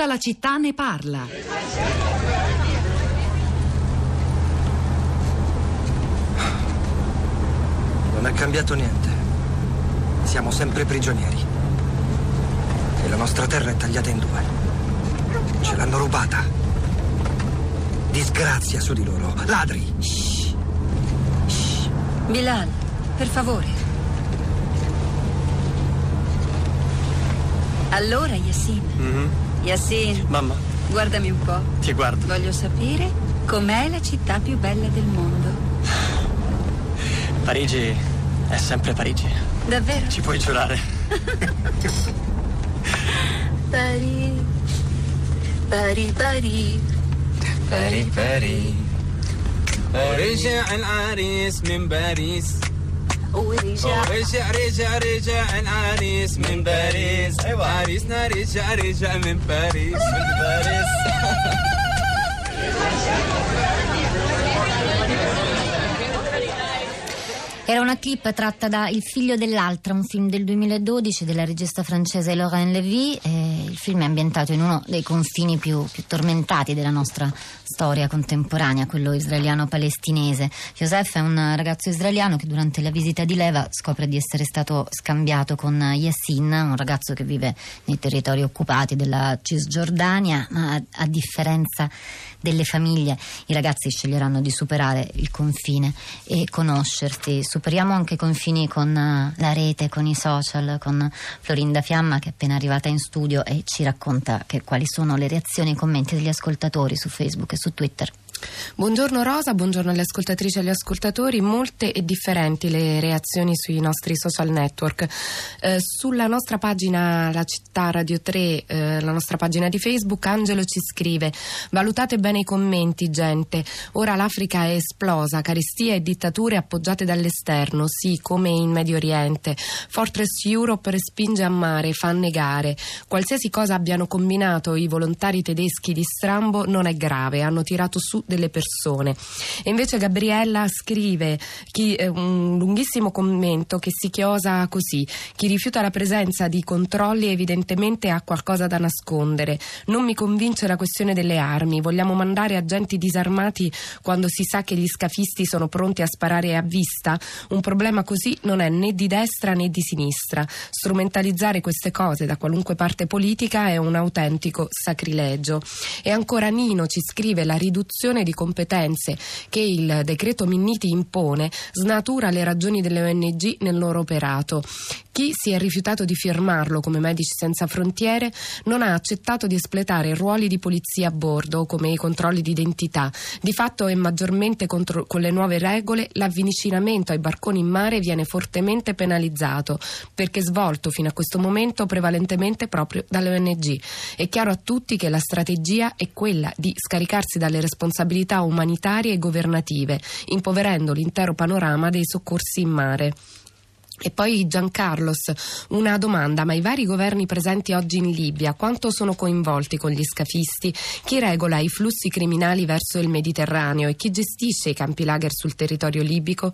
tutta la città ne parla. Non è cambiato niente. Siamo sempre prigionieri. E la nostra terra è tagliata in due. Ce l'hanno rubata. Disgrazia su di loro. Ladri. Shh. Shh. Milan, per favore. Allora, Yassin. Mm-hmm. Yassin. Mamma. Guardami un po'. Ti guardo. Voglio sapere com'è la città più bella del mondo. Parigi è sempre Parigi. Davvero? Ci puoi giurare. Parigi, Parigi, Parigi, Parigi, Parigi. ورجع العريس من باريس. ورجع العريس من باريس. عريسنا رجع من باريس. من باريس. Era una clip tratta da Il figlio dell'altra, un film del 2012 della regista francese Lorraine Lévy. Il film è ambientato in uno dei confini più tormentati della nostra storia contemporanea, quello israeliano-palestinese. Joseph è un ragazzo israeliano che durante la visita di Leva scopre di essere stato scambiato con Yassin, un ragazzo che vive nei territori occupati della Cisgiordania, ma a differenza delle famiglie i ragazzi sceglieranno di superare il confine e conoscersi. Superiamo anche i confini con la rete, con i social, con Florinda Fiamma, che è appena arrivata in studio e ci racconta che quali sono le reazioni e i commenti degli ascoltatori su Facebook e su Twitter. Buongiorno Rosa, buongiorno alle ascoltatrici e agli ascoltatori. Molte e differenti le reazioni sui nostri social network. Sulla nostra pagina La Città Radio 3, la nostra pagina di Facebook, Angelo ci scrive: valutate bene i commenti, gente, ora l'Africa è esplosa, carestia e dittature appoggiate dall'esterno, sì, come in Medio Oriente. Fortress Europe respinge a mare, fa negare. Qualsiasi cosa abbiano combinato i volontari tedeschi di Strambo non è grave, hanno tirato su delle persone. E invece Gabriella scrive un lunghissimo commento che si chiosa così: chi rifiuta la presenza di controlli evidentemente ha qualcosa da nascondere, non mi convince la questione delle armi, vogliamo mandare agenti disarmati quando si sa che gli scafisti sono pronti a sparare a vista? Un problema così non è né di destra né di sinistra, strumentalizzare queste cose da qualunque parte politica è un autentico sacrilegio. E ancora Nino ci scrive: la riduzione di competenze che il decreto Minniti impone snatura le ragioni delle ONG nel loro operato. Chi si è rifiutato di firmarlo, come Medici Senza Frontiere, non ha accettato di espletare ruoli di polizia a bordo, come i controlli di identità. Di fatto e maggiormente con le nuove regole, l'avvicinamento ai barconi in mare viene fortemente penalizzato, perché svolto fino a questo momento prevalentemente proprio dalle ONG. È chiaro a tutti che la strategia è quella di scaricarsi dalle responsabilità umanitarie e governative, impoverendo l'intero panorama dei soccorsi in mare. E poi Giancarlos, una domanda: ma i vari governi presenti oggi in Libia quanto sono coinvolti con gli scafisti? Chi regola i flussi criminali verso il Mediterraneo e chi gestisce i campi lager sul territorio libico?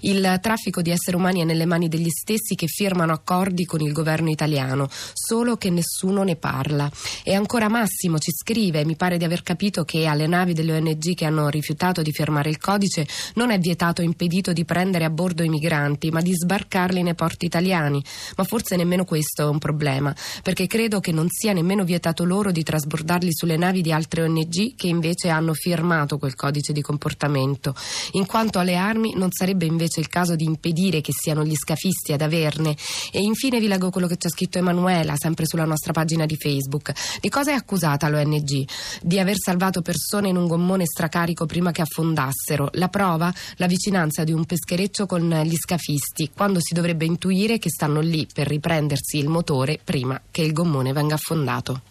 Il traffico di esseri umani è nelle mani degli stessi che firmano accordi con il governo italiano, solo che nessuno ne parla. E ancora Massimo ci scrive: mi pare di aver capito che alle navi delle ONG che hanno rifiutato di firmare il codice non è vietato o impedito di prendere a bordo i migranti, ma di sbarcare nei porti italiani, ma forse nemmeno questo è un problema, perché credo che non sia nemmeno vietato loro di trasbordarli sulle navi di altre ONG che invece hanno firmato quel codice di comportamento. In quanto alle armi, non sarebbe invece il caso di impedire che siano gli scafisti ad averne? E infine vi leggo quello che ci ha scritto Emanuela, sempre sulla nostra pagina di Facebook: di cosa è accusata l'ONG? Di aver salvato persone in un gommone stracarico prima che affondassero. La prova? La vicinanza di un peschereccio con gli scafisti, quando si dovrebbe intuire che stanno lì per riprendersi il motore prima che il gommone venga affondato.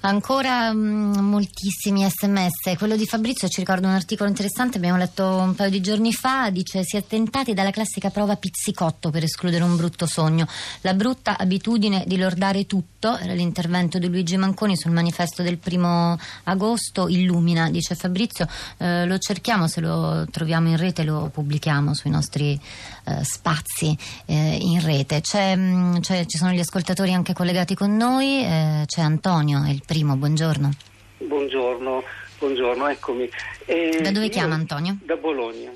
Ancora moltissimi sms. Quello di Fabrizio ci ricorda un articolo interessante, abbiamo letto un paio di giorni fa. Dice: si è tentati dalla classica prova pizzicotto per escludere un brutto sogno, la brutta abitudine di lordare tutto. Era l'intervento di Luigi Manconi sul manifesto del 1 agosto. Illumina, dice Fabrizio. Lo cerchiamo, se lo troviamo in rete lo pubblichiamo sui nostri spazi in rete. Ci sono gli ascoltatori anche collegati con noi. C'è Antonio, il Primo, buongiorno. Buongiorno, eccomi. Da dove chiama Antonio? Da Bologna.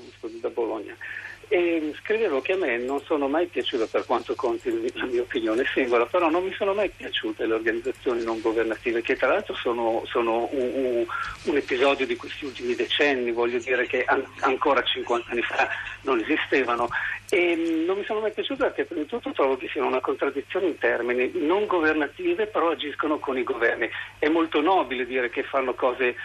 Scrivevo che a me non sono mai piaciuta, per quanto conti la mia opinione singola, però non mi sono mai piaciute le organizzazioni non governative, che tra l'altro sono un episodio di questi ultimi decenni, voglio dire che ancora 50 anni fa non esistevano, e non mi sono mai piaciute perché prima di tutto trovo che siano una contraddizione in termini. Non governative però agiscono con i governi. È molto nobile dire che fanno cose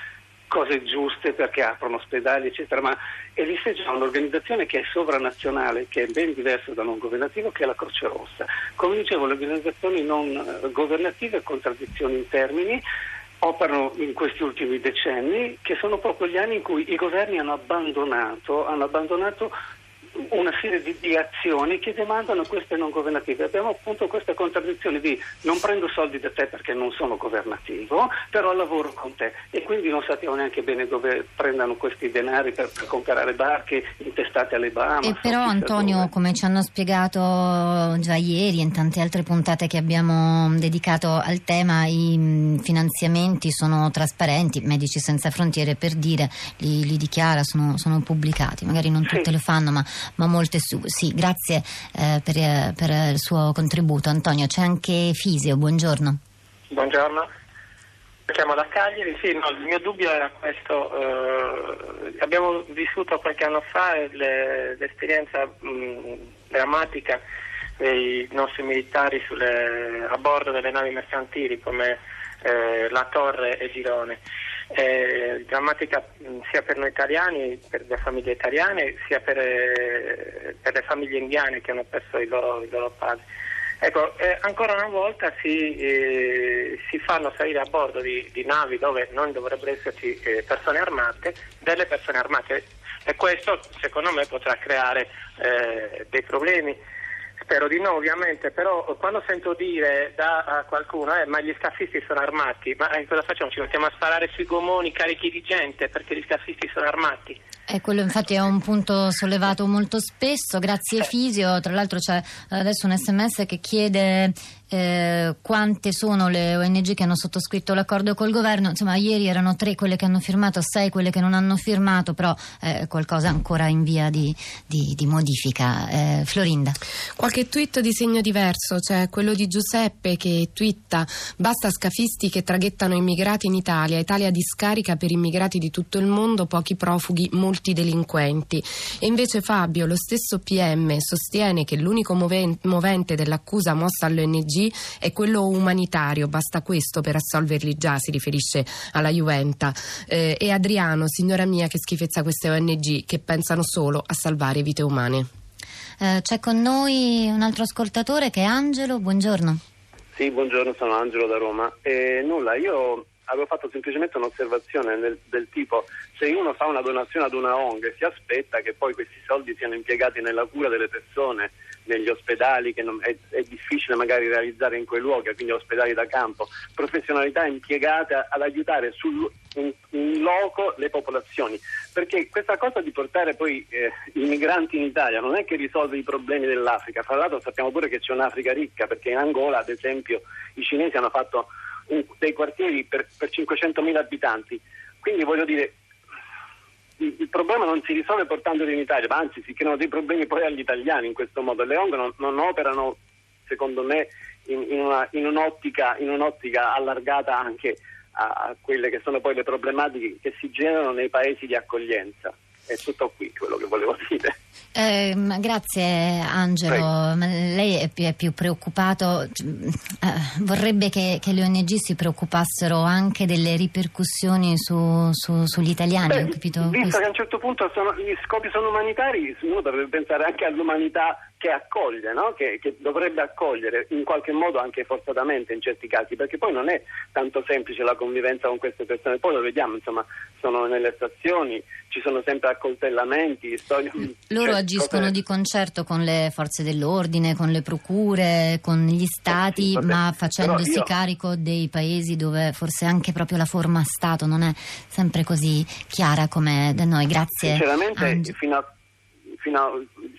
giuste perché aprono ospedali eccetera, ma esiste già un'organizzazione che è sovranazionale, che è ben diversa da non governativo, che è la Croce Rossa. Come dicevo, le organizzazioni non governative, contraddizioni in termini, operano in questi ultimi decenni, che sono proprio gli anni in cui i governi hanno abbandonato una serie di azioni che demandano queste non governative. Abbiamo appunto questa contraddizione di non prendo soldi da te perché non sono governativo, però lavoro con te, e quindi non sappiamo neanche bene dove prendano questi denari per comprare barche intestate alle Bahamas. E però Antonio, come ci hanno spiegato già ieri e in tante altre puntate che abbiamo dedicato al tema, i finanziamenti sono trasparenti. Medici Senza Frontiere, per dire, li dichiara, sono pubblicati, magari non tutte lo fanno, ma molte sì. Grazie per il suo contributo, Antonio. C'è anche Fisio, buongiorno. Buongiorno, siamo da Cagliari. Sì, no, il mio dubbio era questo, abbiamo vissuto qualche anno fa l'esperienza drammatica dei nostri militari a bordo delle navi mercantili come la Torre e Girone. Drammatica sia per noi italiani, per le famiglie italiane, sia per le famiglie indiane che hanno perso i loro padri. Ecco, ancora una volta si fanno salire a bordo di navi dove non dovrebbero esserci delle persone armate, e questo secondo me potrà creare dei problemi. Spero di no, ovviamente, però quando sento dire da qualcuno ma gli scaffisti sono armati, ma cosa facciamo? Ci mettiamo a sparare sui gommoni carichi di gente perché gli scaffisti sono armati? E quello infatti è un punto sollevato molto spesso. Grazie Efisio. Tra l'altro c'è adesso un sms che chiede quante sono le ONG che hanno sottoscritto l'accordo col governo. Insomma, ieri erano 3 quelle che hanno firmato, 6 quelle che non hanno firmato, però qualcosa ancora in via di modifica. Florinda, qualche tweet di segno diverso. C'è quello di Giuseppe che twitta: basta scafisti che traghettano immigrati in Italia discarica per immigrati di tutto il mondo, pochi profughi, molti delinquenti. E invece Fabio, lo stesso PM, sostiene che l'unico movente dell'accusa mossa all'ONG è quello umanitario, basta questo per assolverli già, si riferisce alla Juventus. E Adriano: signora mia, che schifezza queste ONG che pensano solo a salvare vite umane. C'è con noi un altro ascoltatore che è Angelo, buongiorno. Sì, buongiorno, sono Angelo da Roma. Nulla, io avevo fatto semplicemente un'osservazione del tipo: se uno fa una donazione ad una ONG si aspetta che poi questi soldi siano impiegati nella cura delle persone, negli ospedali, che è difficile magari realizzare in quei luoghi, quindi ospedali da campo, professionalità impiegata ad aiutare in loco le popolazioni, perché questa cosa di portare poi i migranti in Italia non è che risolve i problemi dell'Africa. Fra l'altro sappiamo pure che c'è un'Africa ricca, perché in Angola ad esempio i cinesi hanno fatto dei quartieri per 500.000 abitanti, quindi voglio dire il problema non si risolve portandoli in Italia, ma anzi si creano dei problemi poi agli italiani in questo modo. Le ONG non operano, secondo me, in un'ottica allargata anche a quelle che sono poi le problematiche che si generano nei paesi di accoglienza. È tutto qui quello che volevo dire. Grazie Angelo. Prego. Lei è più preoccupato, vorrebbe che le ONG si preoccupassero anche delle ripercussioni sugli italiani. Beh, ho capito visto questo? Che a un certo punto gli scopi sono umanitari, uno dovrebbe pensare anche all'umanità che accoglie, no? Che dovrebbe accogliere in qualche modo anche forzatamente in certi casi, perché poi non è tanto semplice la convivenza con queste persone. Poi lo vediamo, insomma, sono nelle stazioni, ci sono sempre accoltellamenti, storie. Loro agiscono di concerto con le forze dell'ordine, con le procure, con gli stati, sì, ma facendosi carico dei paesi dove forse anche proprio la forma Stato non è sempre così chiara come da noi. Grazie. Sinceramente, fino a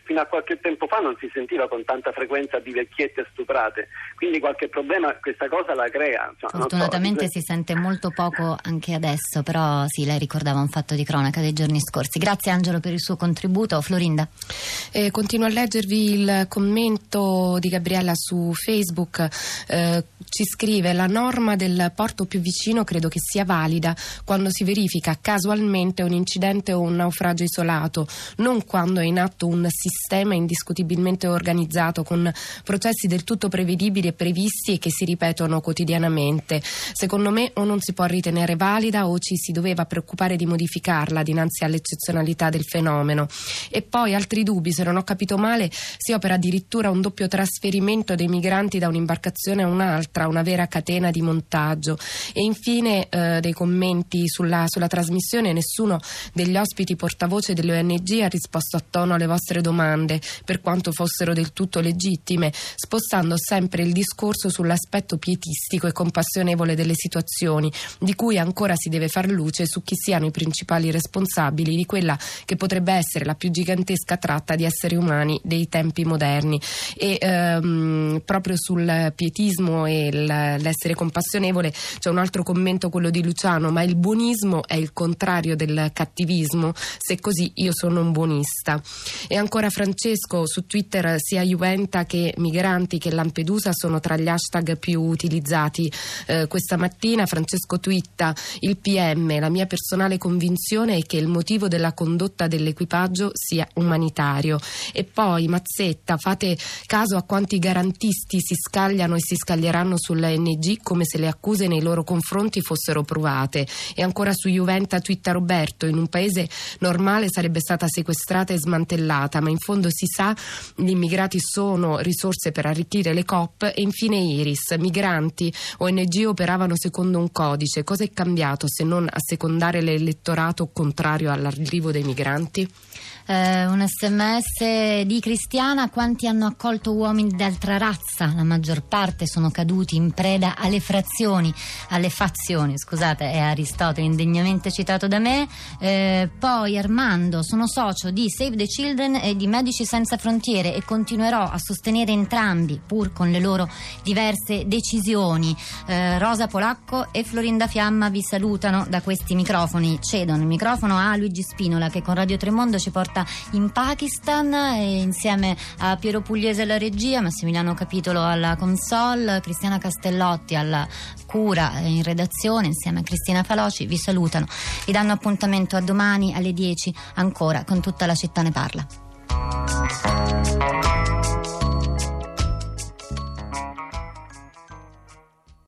fino a qualche tempo fa non si sentiva con tanta frequenza di vecchiette stuprate, quindi qualche problema questa cosa la crea. Cioè, fortunatamente non so, si sente molto poco anche adesso, però sì, lei ricordava un fatto di cronaca dei giorni scorsi. Grazie Angelo per il suo contributo. Florinda. Continuo a leggervi il commento di Gabriella su Facebook, ci scrive: la norma del porto più vicino credo che sia valida quando si verifica casualmente un incidente o un naufragio isolato, non quando è in atto un sistema indiscutibilmente organizzato con processi del tutto prevedibili e previsti e che si ripetono quotidianamente. Secondo me o non si può ritenere valida o ci si doveva preoccupare di modificarla dinanzi all'eccezionalità del fenomeno. E poi altri dubbi, se non ho capito male si opera addirittura un doppio trasferimento dei migranti da un'imbarcazione a un'altra, una vera catena di montaggio. E infine dei commenti sulla trasmissione: nessuno degli ospiti portavoce delle ONG ha risposto attorno alle vostre domande, per quanto fossero del tutto legittime, spostando sempre il discorso sull'aspetto pietistico e compassionevole delle situazioni, di cui ancora si deve far luce su chi siano i principali responsabili di quella che potrebbe essere la più gigantesca tratta di esseri umani dei tempi moderni. E proprio sul pietismo e l'essere compassionevole c'è un altro commento, quello di Luciano: ma il buonismo è il contrario del cattivismo? Se così io sono un buonista. E ancora Francesco su Twitter: sia Juventa che migranti che Lampedusa sono tra gli hashtag più utilizzati questa mattina. Francesco twitta: il PM, la mia personale convinzione è che il motivo della condotta dell'equipaggio sia umanitario. E poi Mazzetta: fate caso a quanti garantisti si scagliano e si scaglieranno sulla ONG come se le accuse nei loro confronti fossero provate. E ancora su Juventa twitta Roberto: in un paese normale sarebbe stata sequestrata e smantellata, ma in fondo si sa, gli immigrati sono risorse per arricchire le COP. E infine Iris: migranti, ONG operavano secondo un codice, cosa è cambiato se non assecondare l'elettorato contrario all'arrivo dei migranti? Un sms di Cristiana: quanti hanno accolto uomini d'altra razza? La maggior parte sono caduti in preda alle fazioni, è Aristotele indegnamente citato da me. Poi Armando: sono socio di Save the Children e di Medici Senza Frontiere e continuerò a sostenere entrambi pur con le loro diverse decisioni. Rosa Polacco e Florinda Fiamma vi salutano da questi microfoni. Cedono il microfono a Luigi Spinola, che con Radio Tremondo ci porta in Pakistan, e insieme a Piero Pugliese alla regia, Massimiliano Capitolo alla console, Cristiana Castellotti alla cura in redazione, insieme a Cristina Faloci, vi salutano. Vi danno appuntamento a domani alle 10 ancora con Tutta la città ne parla.